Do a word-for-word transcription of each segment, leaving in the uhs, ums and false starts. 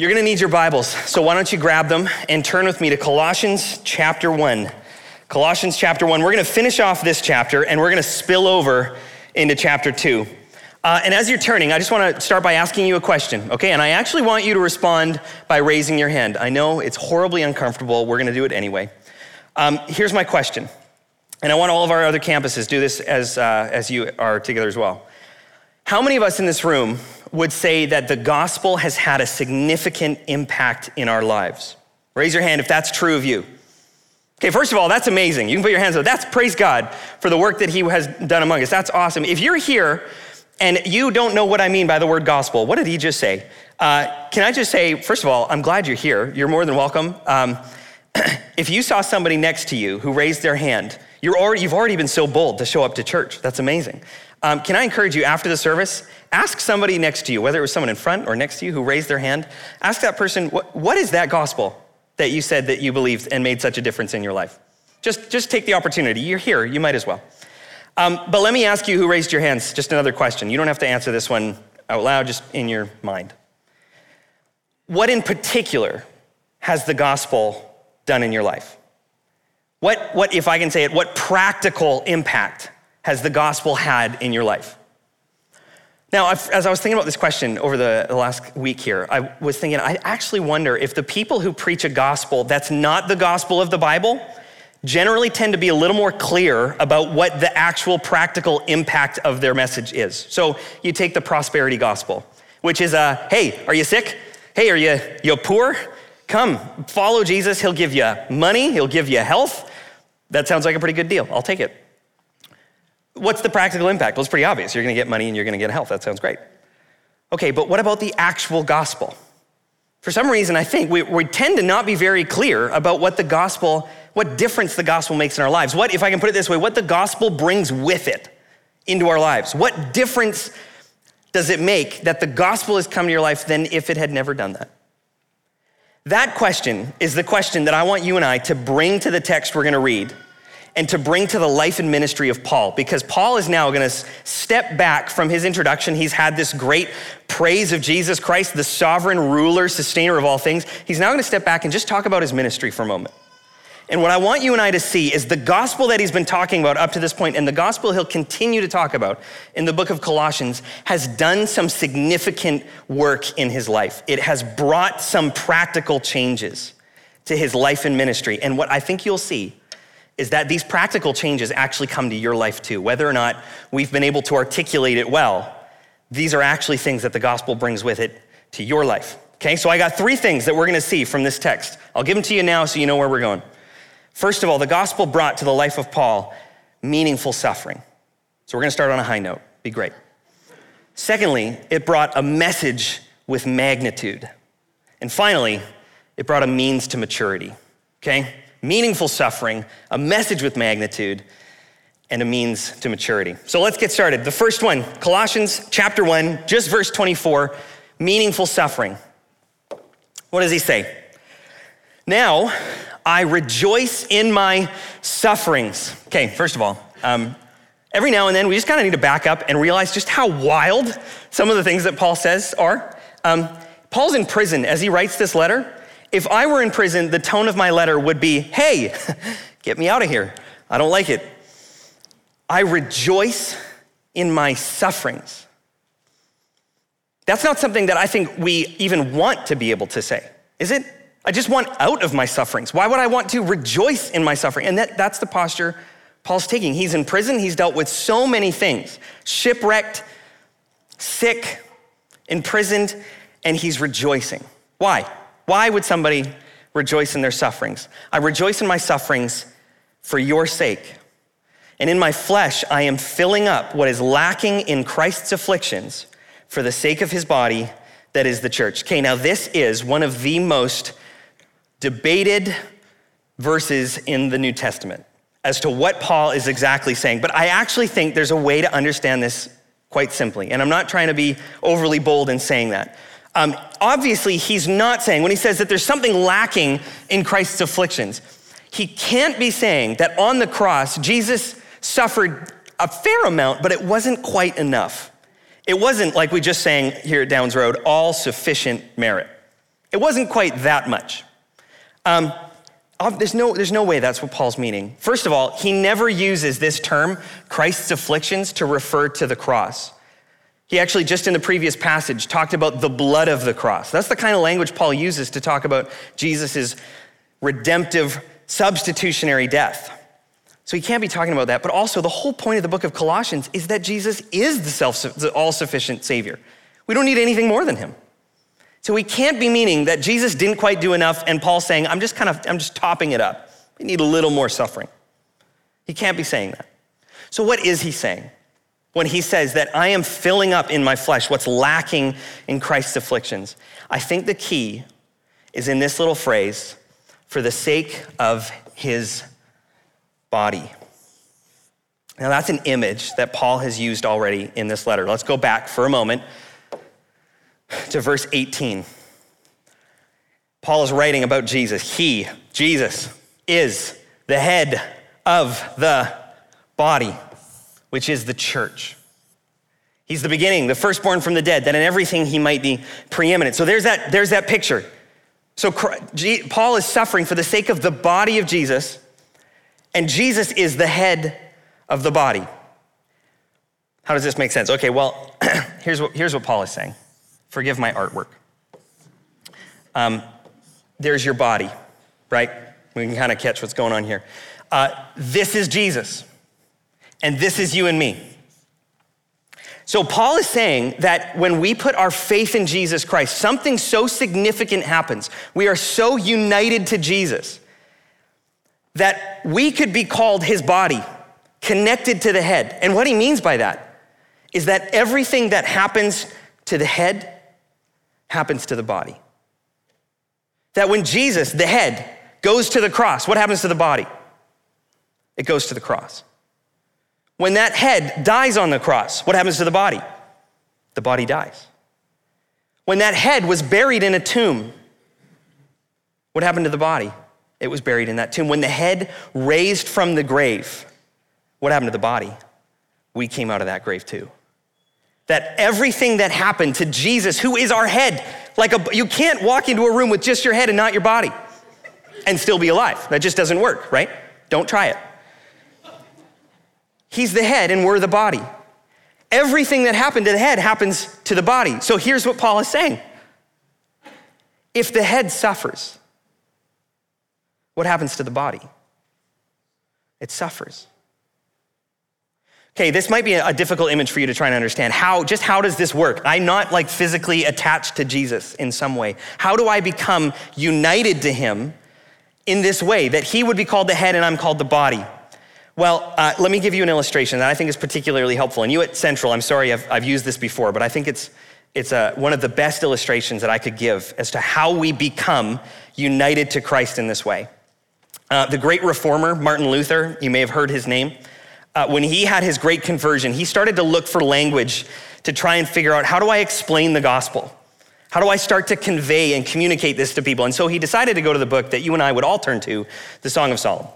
You're going to need your Bibles, so why don't you grab them and turn with me to Colossians chapter one. Colossians chapter one. We're going to finish off this chapter, and we're going to spill over into chapter two. Uh, and as you're turning, I just want to start by asking you a question, okay? And I actually want you to respond by raising your hand. I know it's horribly uncomfortable. We're going to do it anyway. Um, here's my question, and I want all of our other campuses do this as uh, as you are together as well. How many of us in this room would say that the gospel has had a significant impact in our lives? Raise your hand if that's true of you. Okay, first of all, that's amazing. You can put your hands up. That's praise God for the work that he has done among us. That's awesome. If you're here and you don't know what I mean by the word gospel, what did he just say? Uh, can I just say, first of all, I'm glad you're here. You're more than welcome. Um, if you saw somebody next to you who raised their hand, you're already, you've already been so bold to show up to church. That's amazing. Um, can I encourage you after the service, ask somebody next to you, whether it was someone in front or next to you who raised their hand, ask that person, what, what is that gospel that you said that you believed and made such a difference in your life? Just, just take the opportunity. You're here. You might as well. Um, but let me ask you who raised your hands. Just another question. You don't have to answer this one out loud, just in your mind. What in particular has the gospel done in your life? What, what, if I can say it, what practical impact has the gospel had in your life? Now, I've, as I was thinking about this question over the, the last week here, I was thinking, I actually wonder if the people who preach a gospel that's not the gospel of the Bible generally tend to be a little more clear about what the actual practical impact of their message is. So you take the prosperity gospel, which is a, hey, are you sick? Hey, are you you poor? Come, follow Jesus. He'll give you money. He'll give you health. That sounds like a pretty good deal. I'll take it. What's the practical impact? Well, it's pretty obvious. You're going to get money and you're going to get health. That sounds great. Okay, but what about the actual gospel? For some reason, I think we, we tend to not be very clear about what the gospel, what difference the gospel makes in our lives. What, if I can put it this way, what the gospel brings with it into our lives. What difference does it make that the gospel has come to your life than if it had never done that? That question is the question that I want you and I to bring to the text we're going to read and to bring to the life and ministry of Paul, because Paul is now going to step back from his introduction. He's had this great praise of Jesus Christ, the sovereign ruler, sustainer of all things. He's now going to step back and just talk about his ministry for a moment. And what I want you and I to see is the gospel that he's been talking about up to this point, and the gospel he'll continue to talk about in the book of Colossians, has done some significant work in his life. It has brought some practical changes to his life and ministry. And what I think you'll see is that these practical changes actually come to your life too. Whether or not we've been able to articulate it well, these are actually things that the gospel brings with it to your life. Okay, so I got three things that we're gonna see from this text. I'll give them to you now so you know where we're going. First of all, the gospel brought to the life of Paul meaningful suffering. So we're gonna start on a high note, be great. Secondly, it brought a message with magnitude. And finally, it brought a means to maturity, okay? Meaningful suffering, a message with magnitude, and a means to maturity. So let's get started. The first one, Colossians chapter one, just verse twenty-four, meaningful suffering. What does he say? Now, I rejoice in my sufferings. Okay, first of all, um, every now and then we just kind of need to back up and realize just how wild some of the things that Paul says are. Um, Paul's in prison as he writes this letter. If I were in prison, the tone of my letter would be, hey, get me out of here. I don't like it. I rejoice in my sufferings. That's not something that I think we even want to be able to say, is it? I just want out of my sufferings. Why would I want to rejoice in my suffering? And that, that's the posture Paul's taking. He's in prison. He's dealt with so many things, shipwrecked, sick, imprisoned, and he's rejoicing. Why? Why would somebody rejoice in their sufferings? I rejoice in my sufferings for your sake. And in my flesh, I am filling up what is lacking in Christ's afflictions for the sake of his body, that is the church. Okay, now this is one of the most debated verses in the New Testament as to what Paul is exactly saying. But I actually think there's a way to understand this quite simply. And I'm not trying to be overly bold in saying that. Um, obviously, he's not saying, when he says that there's something lacking in Christ's afflictions, he can't be saying that on the cross, Jesus suffered a fair amount, but it wasn't quite enough. It wasn't, like we just sang here at Downs Road, all sufficient merit. It wasn't quite that much. Um, there's no, there's no way that's what Paul's meaning. First of all, he never uses this term, Christ's afflictions, to refer to the cross. He actually, just in the previous passage, talked about the blood of the cross. That's the kind of language Paul uses to talk about Jesus's redemptive, substitutionary death. So he can't be talking about that. But also, the whole point of the book of Colossians is that Jesus is the, self, the all-sufficient Savior. We don't need anything more than him. So we can't be meaning that Jesus didn't quite do enough, and Paul's saying, I'm just kind of, I'm just topping it up. We need a little more suffering. He can't be saying that. So what is he saying when he says that I am filling up in my flesh what's lacking in Christ's afflictions? I think the key is in this little phrase, for the sake of his body. Now that's an image that Paul has used already in this letter. Let's go back for a moment to verse eighteen. Paul is writing about Jesus. He, Jesus, is the head of the body, which is the church. He's the beginning, the firstborn from the dead, that in everything he might be preeminent. So there's that, there's that picture. So Paul is suffering for the sake of the body of Jesus, and Jesus is the head of the body. How does this make sense? Okay, well, here's what, here's what Paul is saying. Forgive my artwork. Um, there's your body, right? We can kind of catch what's going on here. Uh, this is Jesus. And this is you and me. So Paul is saying that when we put our faith in Jesus Christ, something so significant happens. We are so united to Jesus that we could be called his body, connected to the head. And what he means by that is that everything that happens to the head happens to the body. That when Jesus, the head, goes to the cross, what happens to the body? It goes to the cross. When that head dies on the cross, what happens to the body? The body dies. When that head was buried in a tomb, what happened to the body? It was buried in that tomb. When the head raised from the grave, what happened to the body? We came out of that grave too. That everything that happened to Jesus, who is our head, like a, you can't walk into a room with just your head and not your body and still be alive. That just doesn't work, right? Don't try it. He's the head and we're the body. Everything that happened to the head happens to the body. So here's what Paul is saying. If the head suffers, what happens to the body? It suffers. Okay, this might be a difficult image for you to try and understand. How, just how does this work? I'm not like physically attached to Jesus in some way. How do I become united to him in this way that he would be called the head and I'm called the body? Well, uh, let me give you an illustration that I think is particularly helpful. And you at Central, I'm sorry I've, I've used this before, but I think it's it's a, one of the best illustrations that I could give as to how we become united to Christ in this way. Uh, the great reformer, Martin Luther, you may have heard his name. Uh, when he had his great conversion, he started to look for language to try and figure out, how do I explain the gospel? How do I start to convey and communicate this to people? And so he decided to go to the book that you and I would all turn to, the Song of Solomon.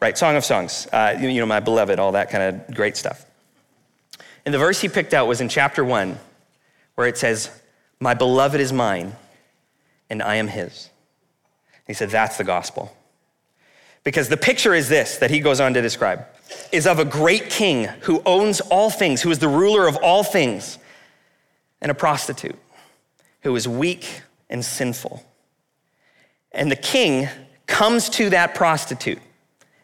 Right, Song of Songs, uh, you know, my beloved, all that kind of great stuff. And the verse he picked out was in chapter one, where it says, my beloved is mine, and I am his. And he said, that's the gospel. Because the picture is this, that he goes on to describe, is of a great king who owns all things, who is the ruler of all things, and a prostitute who is weak and sinful. And the king comes to that prostitute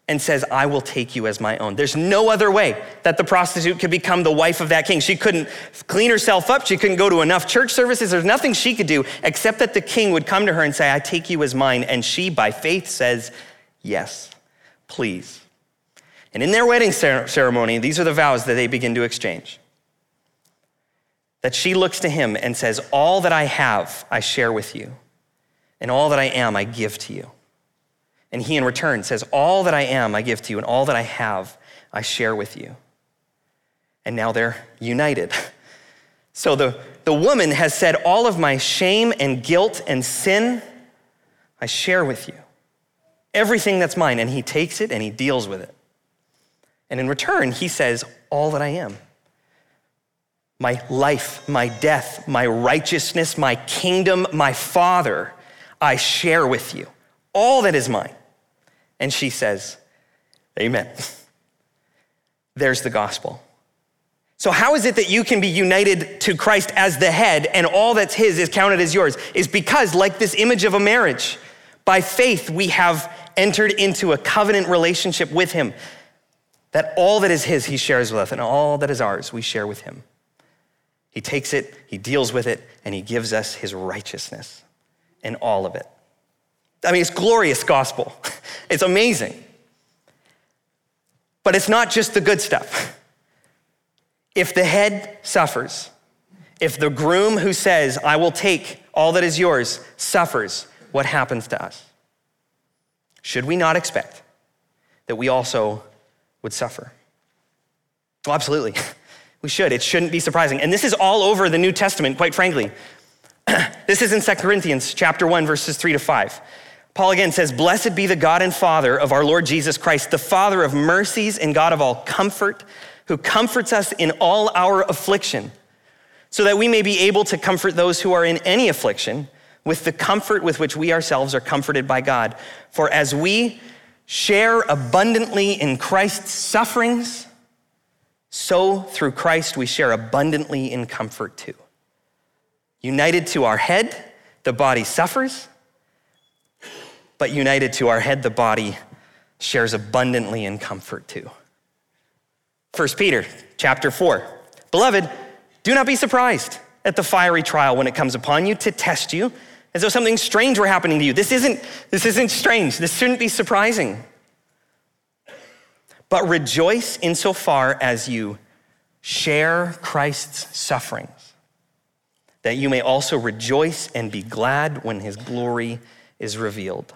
and says, I will take you as my own. There's no other way that the prostitute could become the wife of that king. She couldn't clean herself up. She couldn't go to enough church services. There's nothing she could do except that the king would come to her and say, I take you as mine. And she, by faith, says, yes, please. And in their wedding ceremony, these are the vows that they begin to exchange. That she looks to him and says, all that I have, I share with you. And all that I am, I give to you. And he in return says, all that I am, I give to you, and all that I have, I share with you. And now they're united. So the, the woman has said, all of my shame and guilt and sin, I share with you. Everything that's mine. And he takes it and he deals with it. And in return, he says, all that I am, my life, my death, my righteousness, my kingdom, my Father, I share with you. All that is mine." And she says, "Amen." There's the gospel. So how is it that you can be united to Christ as the head and all that's his is counted as yours? Is because, like this image of a marriage, by faith we have entered into a covenant relationship with him, that all that is his he shares with us, and all that is ours we share with him. He takes it, he deals with it, and he gives us his righteousness and all of it. I mean, it's glorious gospel. It's amazing. But it's not just the good stuff. If the head suffers, if the groom who says, "I will take all that is yours," suffers, what happens to us? Should we not expect that we also would suffer? Well, absolutely. We should. It shouldn't be surprising. And this is all over the New Testament, quite frankly. This is in Second Corinthians chapter one, verses three to five. Paul again says, "Blessed be the God and Father of our Lord Jesus Christ, the Father of mercies and God of all comfort, who comforts us in all our affliction, so that we may be able to comfort those who are in any affliction with the comfort with which we ourselves are comforted by God. For as we share abundantly in Christ's sufferings, so through Christ we share abundantly in comfort too." United to our head, the body suffers, but united to our head, the body shares abundantly in comfort too. First Peter chapter four. "Beloved, do not be surprised at the fiery trial when it comes upon you to test you, as though something strange were happening to you." This isn't, this isn't strange. This shouldn't be surprising. "But rejoice insofar as you share Christ's sufferings, that you may also rejoice and be glad when his glory is revealed.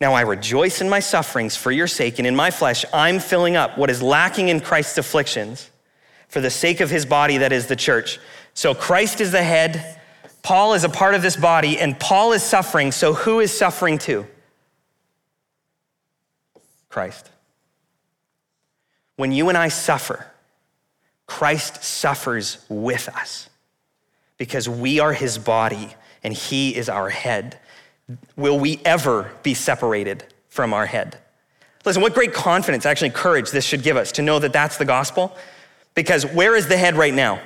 Now I rejoice in my sufferings for your sake, and in my flesh I'm filling up what is lacking in Christ's afflictions for the sake of his body, that is the church." So Christ is the head, Paul is a part of this body, and Paul is suffering. So who is suffering to? Christ. When you and I suffer, Christ suffers with us because we are his body and he is our head. Will we ever be separated from our head? Listen, what great confidence, actually courage this should give us to know that that's the gospel. Because where is the head right now?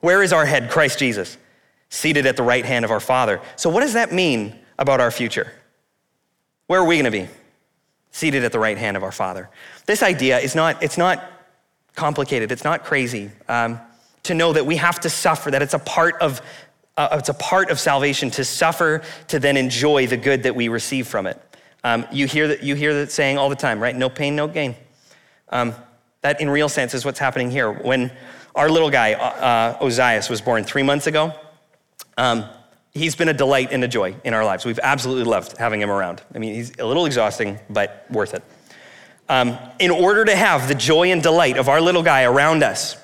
Where is our head? Christ Jesus, seated at the right hand of our Father. So what does that mean about our future? Where are we going to be? Seated at the right hand of our Father. This idea is not, it's not complicated. It's not crazy um, to know that we have to suffer, that it's a part of, uh, it's a part of salvation to suffer, to then enjoy the good that we receive from it. Um, you hear that, you hear that saying all the time, right? No pain, no gain. Um, That, in real sense, is what's happening here. When our little guy, uh, Osias, was born three months ago, um, he's been a delight and a joy in our lives. We've absolutely loved having him around. I mean, he's a little exhausting, but worth it. Um, in order to have the joy and delight of our little guy around us,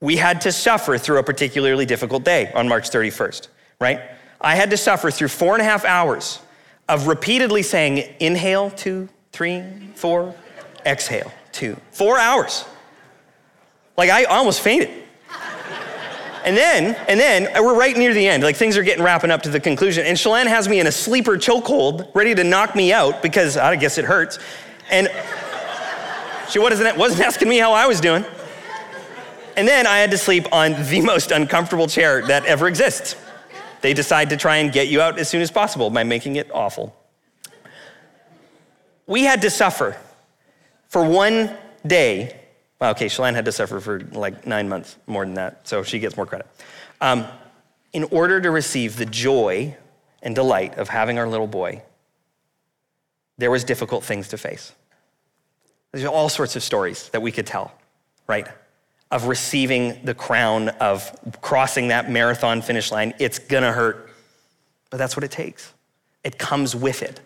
we had to suffer through a particularly difficult day on March thirty-first, right? I had to suffer through four and a half hours of repeatedly saying, inhale, two, three, four, exhale. Two, four hours. Like I almost fainted. and then, and then we're right near the end. Like things are getting wrapping up to the conclusion. And Shalane has me in a sleeper chokehold, ready to knock me out because I guess it hurts. And she wasn't, wasn't asking me how I was doing. And then I had to sleep on the most uncomfortable chair that ever exists. They decide to try and get you out as soon as possible by making it awful. We had to suffer for one day. Well, okay, Shalane had to suffer for like nine months, more than that, so she gets more credit. Um, in order to receive the joy and delight of having our little boy, there was difficult things to face. There's all sorts of stories that we could tell, right? Of receiving the crown, of crossing that marathon finish line. It's gonna hurt, but that's what it takes. It comes with it.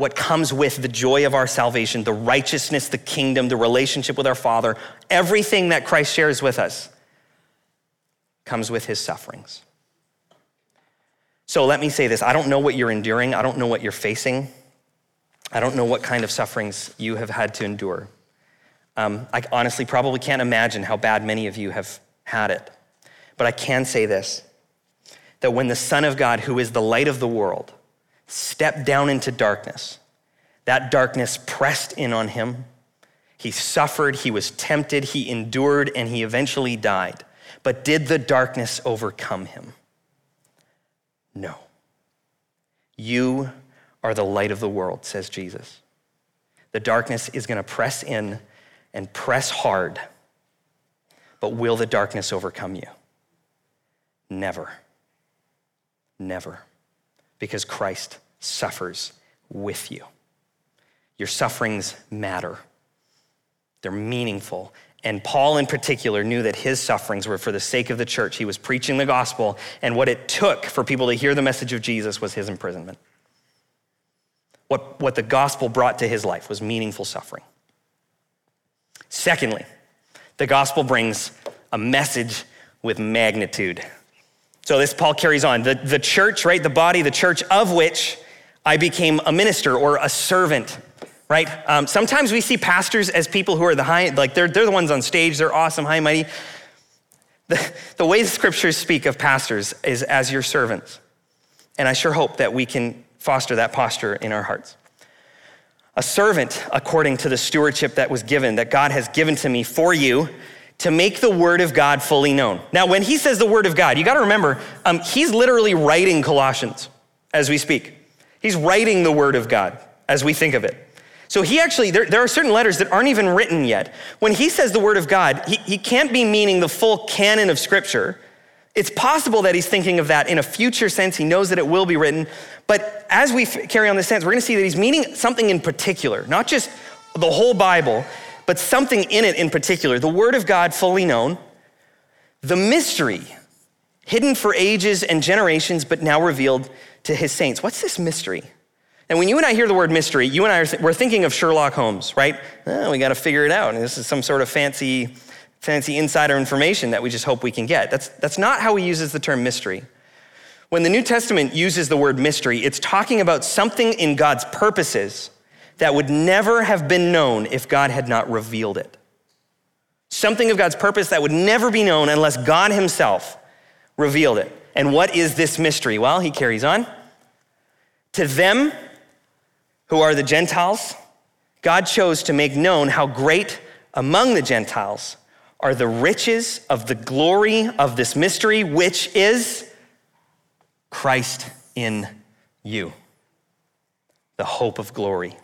What comes with the joy of our salvation, the righteousness, the kingdom, the relationship with our Father, everything that Christ shares with us comes with his sufferings. So let me say this. I don't know what you're enduring. I don't know what you're facing. I don't know what kind of sufferings you have had to endure. Um, I honestly probably can't imagine how bad many of you have had it. But I can say this, that when the Son of God, who is the light of the world, stepped down into darkness, that darkness pressed in on him. He suffered, he was tempted, he endured, and he eventually died. But did the darkness overcome him? No. You are the light of the world, says Jesus. The darkness is going to press in and press hard. But will the darkness overcome you? Never. Never. Because Christ suffers with you. Your sufferings matter. They're meaningful. And Paul in particular knew that his sufferings were for the sake of the church. He was preaching the gospel, and what it took for people to hear the message of Jesus was his imprisonment. What, what the gospel brought to his life was meaningful suffering. Secondly, the gospel brings a message with magnitude. So this Paul carries on. The, the church, right, the body, the church of which I became a minister or a servant, right? Um, sometimes we see pastors as people who are the high, like they're, they're the ones on stage, they're awesome, high and mighty. The, the way the scriptures speak of pastors is as your servants. And I sure hope that we can foster that posture in our hearts. A servant, according to the stewardship that was given, that God has given to me for you, to make the word of God fully known. Now, when he says the word of God, you got to remember, um, he's literally writing Colossians as we speak. He's writing the word of God as we think of it. So he actually, there, there are certain letters that aren't even written yet. When he says the word of God, he, he can't be meaning the full canon of scripture. It's possible that he's thinking of that in a future sense. He knows that it will be written. But as we f- carry on this sense, we're gonna see that he's meaning something in particular, not just the whole Bible, but something in it in particular. The word of God fully known, the mystery hidden for ages and generations, but now revealed to his saints. What's this mystery? And when you and I hear the word mystery, you and I, are th- we're thinking of Sherlock Holmes, right? Oh, we gotta figure it out. And this is some sort of fancy, fancy insider information that we just hope we can get. That's, that's not how he uses the term mystery. When the New Testament uses the word mystery, it's talking about something in God's purposes that would never have been known if God had not revealed it. Something of God's purpose that would never be known unless God himself revealed it. And what is this mystery? Well, he carries on. To them, who are the Gentiles, God chose to make known how great among the Gentiles are the riches of the glory of this mystery, which is Christ in you, the hope of glory.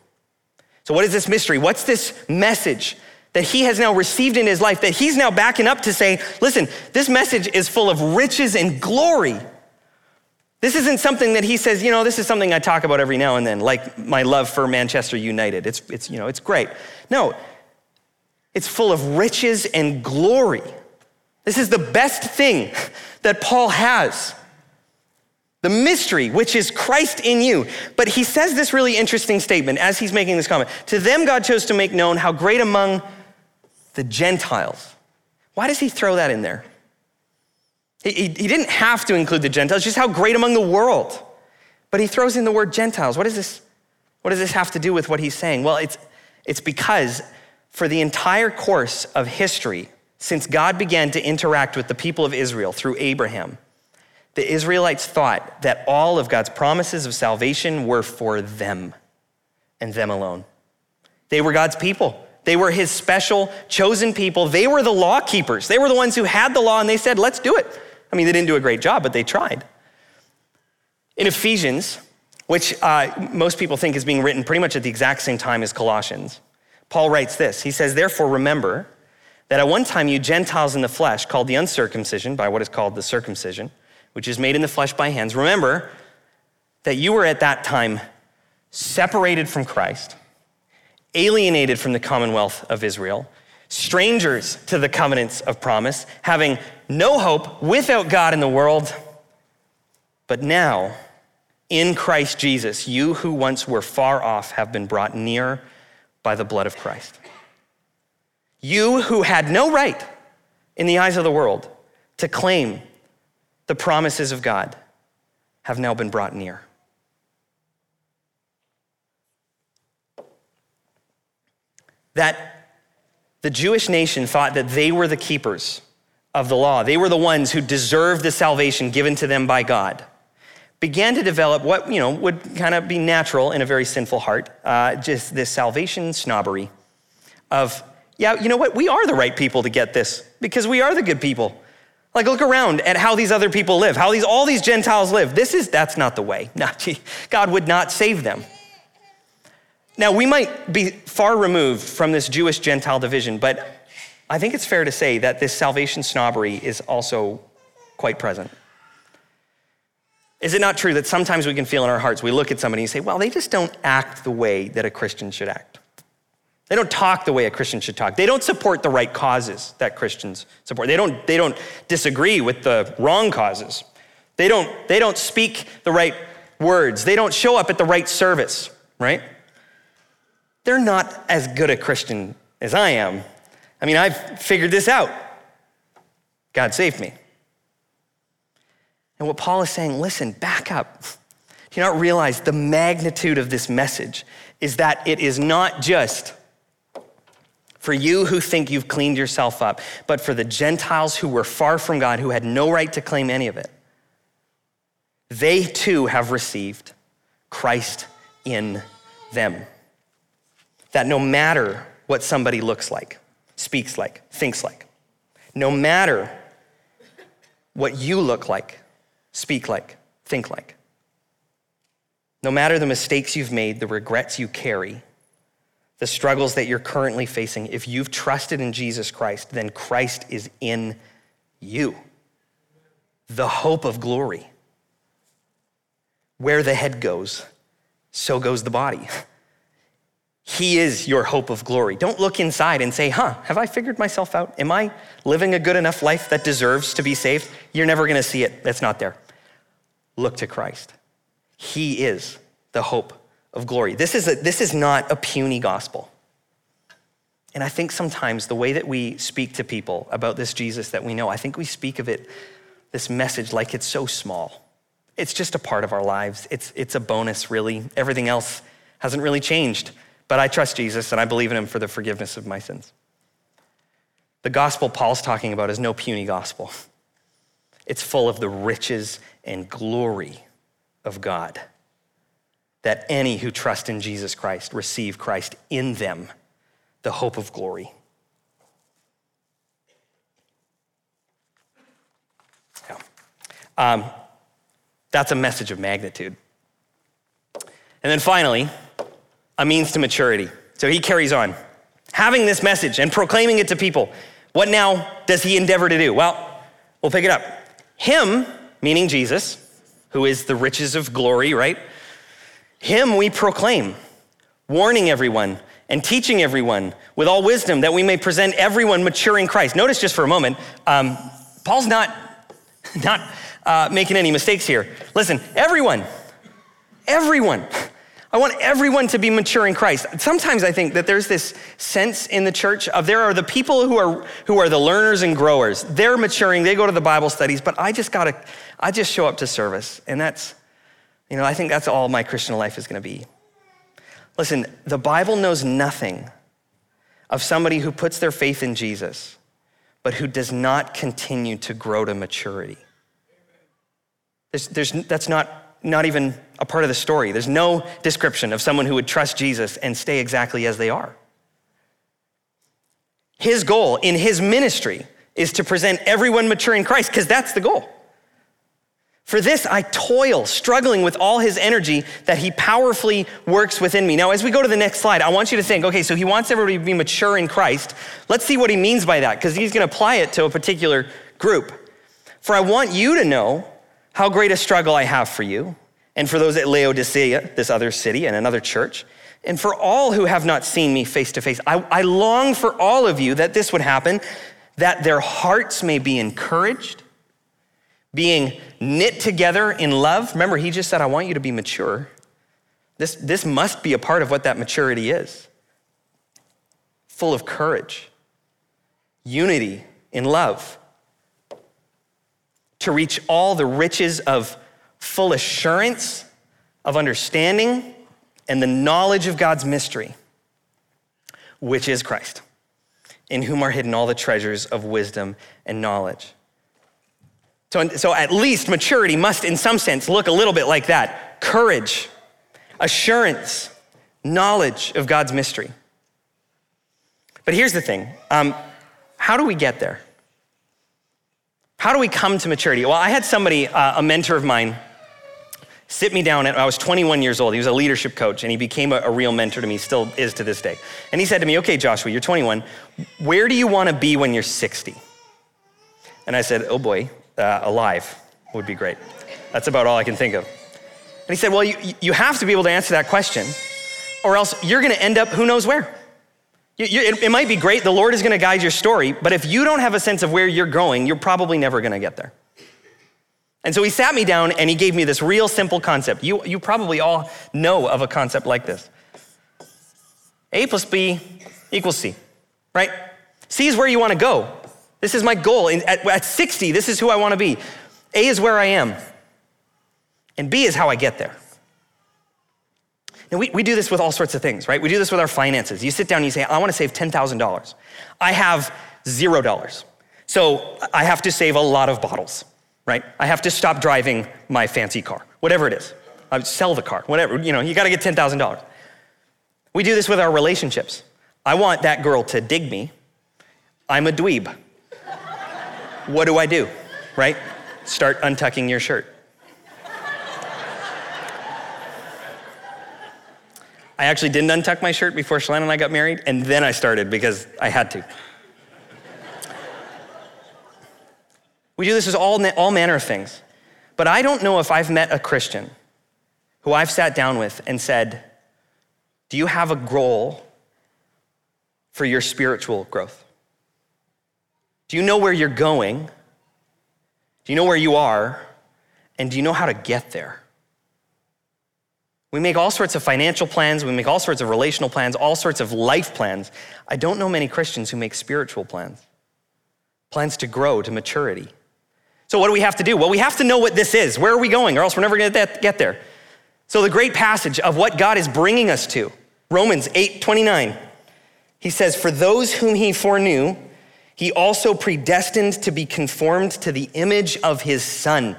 So what is this mystery? What's this message that he has now received in his life that he's now backing up to say, listen, this message is full of riches and glory. This isn't something that he says, you know, this is something I talk about every now and then, like my love for Manchester United. It's, it's you know, it's great. No, it's full of riches and glory. This is the best thing that Paul has. The mystery, which is Christ in you. But he says this really interesting statement as he's making this comment. To them, God chose to make known how great among the Gentiles. Why does he throw that in there? He didn't have to include the Gentiles, just how great among the world. But he throws in the word Gentiles. What is this? What does this have to do with what he's saying? Well, it's it's because for the entire course of history, since God began to interact with the people of Israel through Abraham, the Israelites thought that all of God's promises of salvation were for them and them alone. They were God's people. They were his special chosen people. They were the law keepers. They were the ones who had the law, and they said, let's do it. I mean, they didn't do a great job, but they tried. In Ephesians, which uh, most people think is being written pretty much at the exact same time as Colossians, Paul writes this. He says, therefore, remember that at one time you Gentiles in the flesh, called the uncircumcision by what is called the circumcision, which is made in the flesh by hands. Remember that you were at that time separated from Christ, alienated from the commonwealth of Israel, strangers to the covenants of promise, having no hope without God in the world. But now, in Christ Jesus, you who once were far off have been brought near by the blood of Christ. You who had no right in the eyes of the world to claim the promises of God have now been brought near. That The Jewish nation thought that they were the keepers of the law. They were the ones who deserved the salvation given to them by God. Began to develop what, you know, would kind of be natural in a very sinful heart, uh, just this salvation snobbery of, yeah, you know what? We are the right people to get this because we are the good people. Like, look around at how these other people live, how these all these Gentiles live. This is, that's not the way. No, God would not save them. Now, we might be far removed from this Jewish-Gentile division, but I think it's fair to say that this salvation snobbery is also quite present. Is it not true that sometimes we can feel in our hearts, we look at somebody and say, well, they just don't act the way that a Christian should act. They don't talk the way a Christian should talk. They don't support the right causes that Christians support. They don't, they don't disagree with the wrong causes. They don't, they don't speak the right words. They don't show up at the right service, right? They're not as good a Christian as I am. I mean, I've figured this out. God saved me. And what Paul is saying, listen, back up. Do you not realize the magnitude of this message is that it is not just for you who think you've cleaned yourself up, but for the Gentiles who were far from God, who had no right to claim any of it. They too have received Christ in them. That no matter what somebody looks like, speaks like, thinks like, no matter what you look like, speak like, think like, no matter the mistakes you've made, the regrets you carry, the struggles that you're currently facing, if you've trusted in Jesus Christ, then Christ is in you, the hope of glory. Where the head goes, so goes the body. He is your hope of glory. Don't look inside and say, huh, have I figured myself out? Am I living a good enough life that deserves to be saved? You're never gonna see it. That's not there. Look to Christ. He is the hope of glory. This is, a, this is not a puny gospel. And I think sometimes the way that we speak to people about this Jesus that we know, I think we speak of it, this message, like it's so small. It's just a part of our lives. It's, it's a bonus, really. Everything else hasn't really changed. But I trust Jesus and I believe in him for the forgiveness of my sins. The gospel Paul's talking about is no puny gospel. It's full of the riches and glory of God, that any who trust in Jesus Christ receive Christ in them, the hope of glory. Yeah. Um, that's a message of magnitude. And then finally, a means to maturity. So he carries on. Having this message and proclaiming it to people, what now does he endeavor to do? Well, we'll pick it up. Him, meaning Jesus, who is the riches of glory, right? Him we proclaim, warning everyone and teaching everyone with all wisdom that we may present everyone mature in Christ. Notice just for a moment, um, Paul's not, not uh, making any mistakes here. Listen, everyone, everyone. I want everyone to be mature in Christ. Sometimes I think that there's this sense in the church of there are the people who are who are the learners and growers. They're maturing, they go to the Bible studies, but I just gotta, I just show up to service. And that's, you know, I think that's all my Christian life is gonna be. Listen, the Bible knows nothing of somebody who puts their faith in Jesus, but who does not continue to grow to maturity. There's, there's, that's not, not even a part of the story. There's no description of someone who would trust Jesus and stay exactly as they are. His goal in his ministry is to present everyone mature in Christ, because that's the goal. For this, I toil, struggling with all his energy that he powerfully works within me. Now, as we go to the next slide, I want you to think, okay, so he wants everybody to be mature in Christ. Let's see what he means by that, because he's gonna apply it to a particular group. For I want you to know how great a struggle I have for you, and for those at Laodicea, this other city and another church, and for all who have not seen me face to face. I, I long for all of you that this would happen, that their hearts may be encouraged, being knit together in love. Remember, he just said, I want you to be mature. This, this must be a part of what that maturity is. Full of courage, unity in love, to reach all the riches of full assurance, of understanding, and the knowledge of God's mystery, which is Christ, in whom are hidden all the treasures of wisdom and knowledge. So, so at least maturity must, in some sense, look a little bit like that. Courage, assurance, knowledge of God's mystery. But here's the thing. Um, how do we get there? How do we come to maturity? Well, I had somebody, uh, a mentor of mine, sit me down at, I was twenty-one years old. He was a leadership coach and he became a, a real mentor to me, still is to this day. And he said to me, okay, Joshua, you're twenty-one. Where do you want to be when you're sixty? And I said, oh boy, uh, alive would be great. That's about all I can think of. And he said, well, you, you have to be able to answer that question or else you're going to end up who knows where. You, you, it, it might be great. The Lord is going to guide your story, but if you don't have a sense of where you're going, you're probably never going to get there. And so he sat me down and he gave me this real simple concept. You, you probably all know of a concept like this. A plus B equals C, right? C is where you want to go. This is my goal. And at, at sixty, this is who I want to be. A is where I am. And B is how I get there. Now we, we do this with all sorts of things, right? We do this with our finances. You sit down and you say, I want to save ten thousand dollars. I have zero dollars. So I have to save a lot of bottles. Right? I have to stop driving my fancy car, whatever it is. I would sell the car, whatever. You know, you got to get ten thousand dollars. We do this with our relationships. I want that girl to dig me. I'm a dweeb. What do I do? Right? Start untucking your shirt. I actually didn't untuck my shirt before Shalane and I got married, and then I started because I had to. We do this with all, all manner of things. But I don't know if I've met a Christian who I've sat down with and said, do you have a goal for your spiritual growth? Do you know where you're going? Do you know where you are? And do you know how to get there? We make all sorts of financial plans. We make all sorts of relational plans, all sorts of life plans. I don't know many Christians who make spiritual plans, plans to grow to maturity. So what do we have to do? Well, we have to know what this is. Where are we going? Or else we're never going to get there. So the great passage of what God is bringing us to, Romans eight twenty-nine, he says, for those whom he foreknew, he also predestined to be conformed to the image of his son.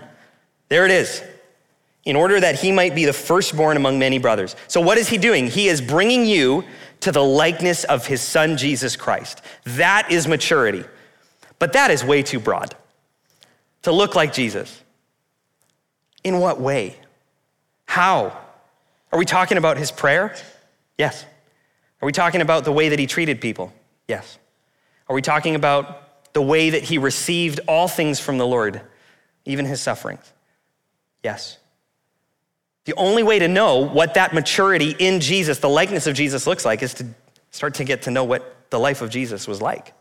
There it is. In order that he might be the firstborn among many brothers. So what is he doing? He is bringing you to the likeness of his son, Jesus Christ. That is maturity. But that is way too broad. To look like Jesus. In what way? How? Are we talking about his prayer? Yes. Are we talking about the way that he treated people? Yes. Are we talking about the way that he received all things from the Lord, even his sufferings? Yes. The only way to know what that maturity in Jesus, the likeness of Jesus looks like, is to start to get to know what the life of Jesus was like.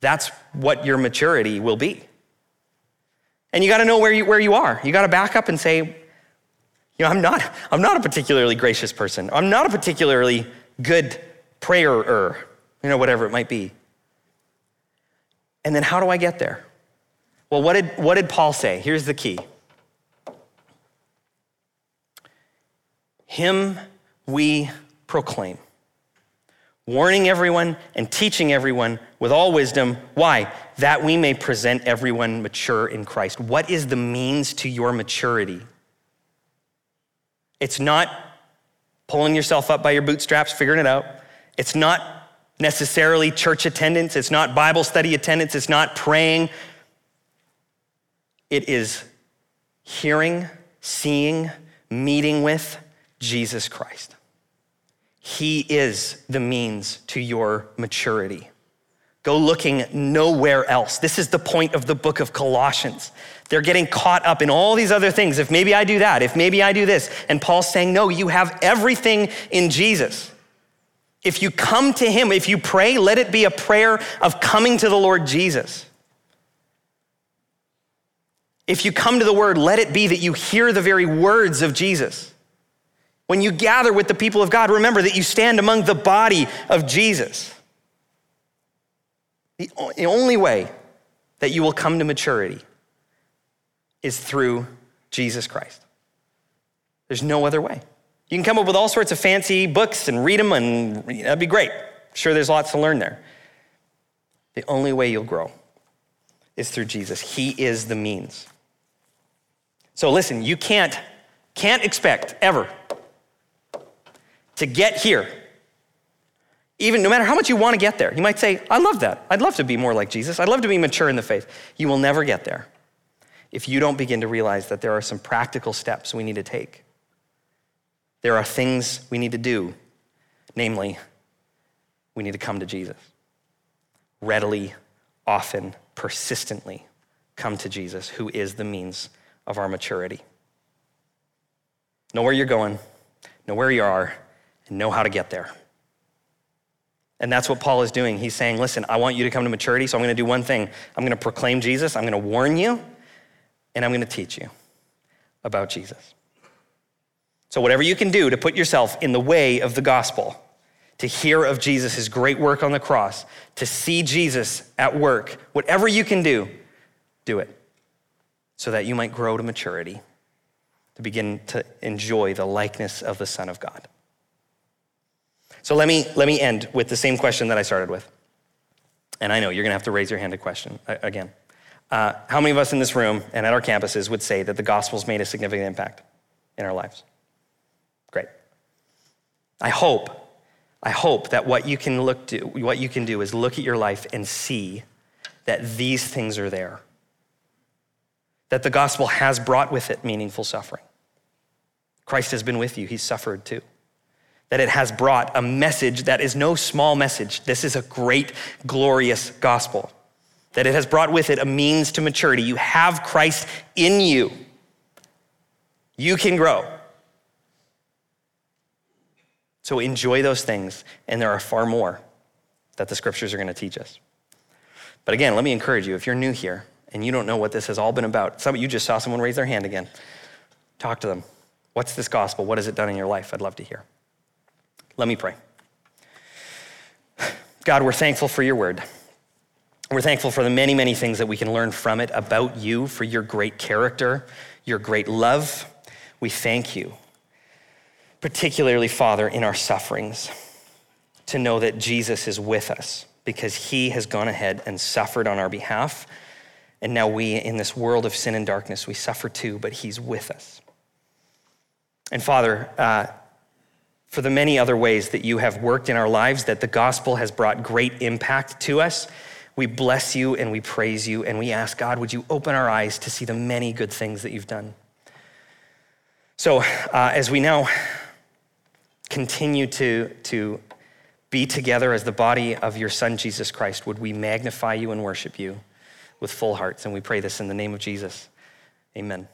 That's what your maturity will be. And you got to know where you where you are. You got to back up and say, you know, I'm not I'm not a particularly gracious person. I'm not a particularly good prayerer, you know, whatever it might be. And then how do I get there? Well, what did what did Paul say? Here's the key. Him we proclaim, warning everyone and teaching everyone with all wisdom. Why? That we may present everyone mature in Christ. What is the means to your maturity? It's not pulling yourself up by your bootstraps, figuring it out. It's not necessarily church attendance. It's not Bible study attendance. It's not praying. It is hearing, seeing, meeting with Jesus Christ. He is the means to your maturity. Go looking nowhere else. This is the point of the book of Colossians. They're getting caught up in all these other things. If maybe I do that, if maybe I do this. And Paul's saying, no, you have everything in Jesus. If you come to him, if you pray, let it be a prayer of coming to the Lord Jesus. If you come to the word, let it be that you hear the very words of Jesus. When you gather with the people of God, remember that you stand among the body of Jesus. The only way that you will come to maturity is through Jesus Christ. There's no other way. You can come up with all sorts of fancy books and read them, and that'd be great. I'm sure there's lots to learn there. The only way you'll grow is through Jesus. He is the means. So listen, you can't, can't expect ever to get here, even no matter how much you want to get there. You might say, I love that. I'd love to be more like Jesus. I'd love to be mature in the faith. You will never get there if you don't begin to realize that there are some practical steps we need to take. There are things we need to do. Namely, we need to come to Jesus. Readily, often, persistently come to Jesus, who is the means of our maturity. Know where you're going, know where you are, and know how to get there. And that's what Paul is doing. He's saying, listen, I want you to come to maturity, so I'm gonna do one thing. I'm gonna proclaim Jesus, I'm gonna warn you, and I'm gonna teach you about Jesus. So whatever you can do to put yourself in the way of the gospel, to hear of Jesus, his great work on the cross, to see Jesus at work, whatever you can do, do it so that you might grow to maturity, to begin to enjoy the likeness of the Son of God. So let me let me end with the same question that I started with. And I know you're gonna have to raise your hand to question again. Uh, how many of us in this room and at our campuses would say that the gospel's made a significant impact in our lives? Great. I hope, I hope that what you can look to, what you can do is look at your life and see that these things are there. That the gospel has brought with it meaningful suffering. Christ has been with you, he's suffered too. That it has brought a message that is no small message. This is a great, glorious gospel. That it has brought with it a means to maturity. You have Christ in you. You can grow. So enjoy those things, and there are far more that the scriptures are gonna teach us. But again, let me encourage you, if you're new here and you don't know what this has all been about, some of you just saw someone raise their hand again, talk to them. What's this gospel? What has it done in your life? I'd love to hear. Let me pray. God, we're thankful for your word. We're thankful for the many, many things that we can learn from it about you, for your great character, your great love. We thank you, particularly, Father, in our sufferings, to know that Jesus is with us because he has gone ahead and suffered on our behalf. And now we, in this world of sin and darkness, we suffer too, but he's with us. And Father, uh, for the many other ways that you have worked in our lives, that the gospel has brought great impact to us, we bless you and we praise you and we ask, God, would you open our eyes to see the many good things that you've done? So uh, as we now continue to, to be together as the body of your Son, Jesus Christ, would we magnify you and worship you with full hearts? And we pray this in the name of Jesus, amen.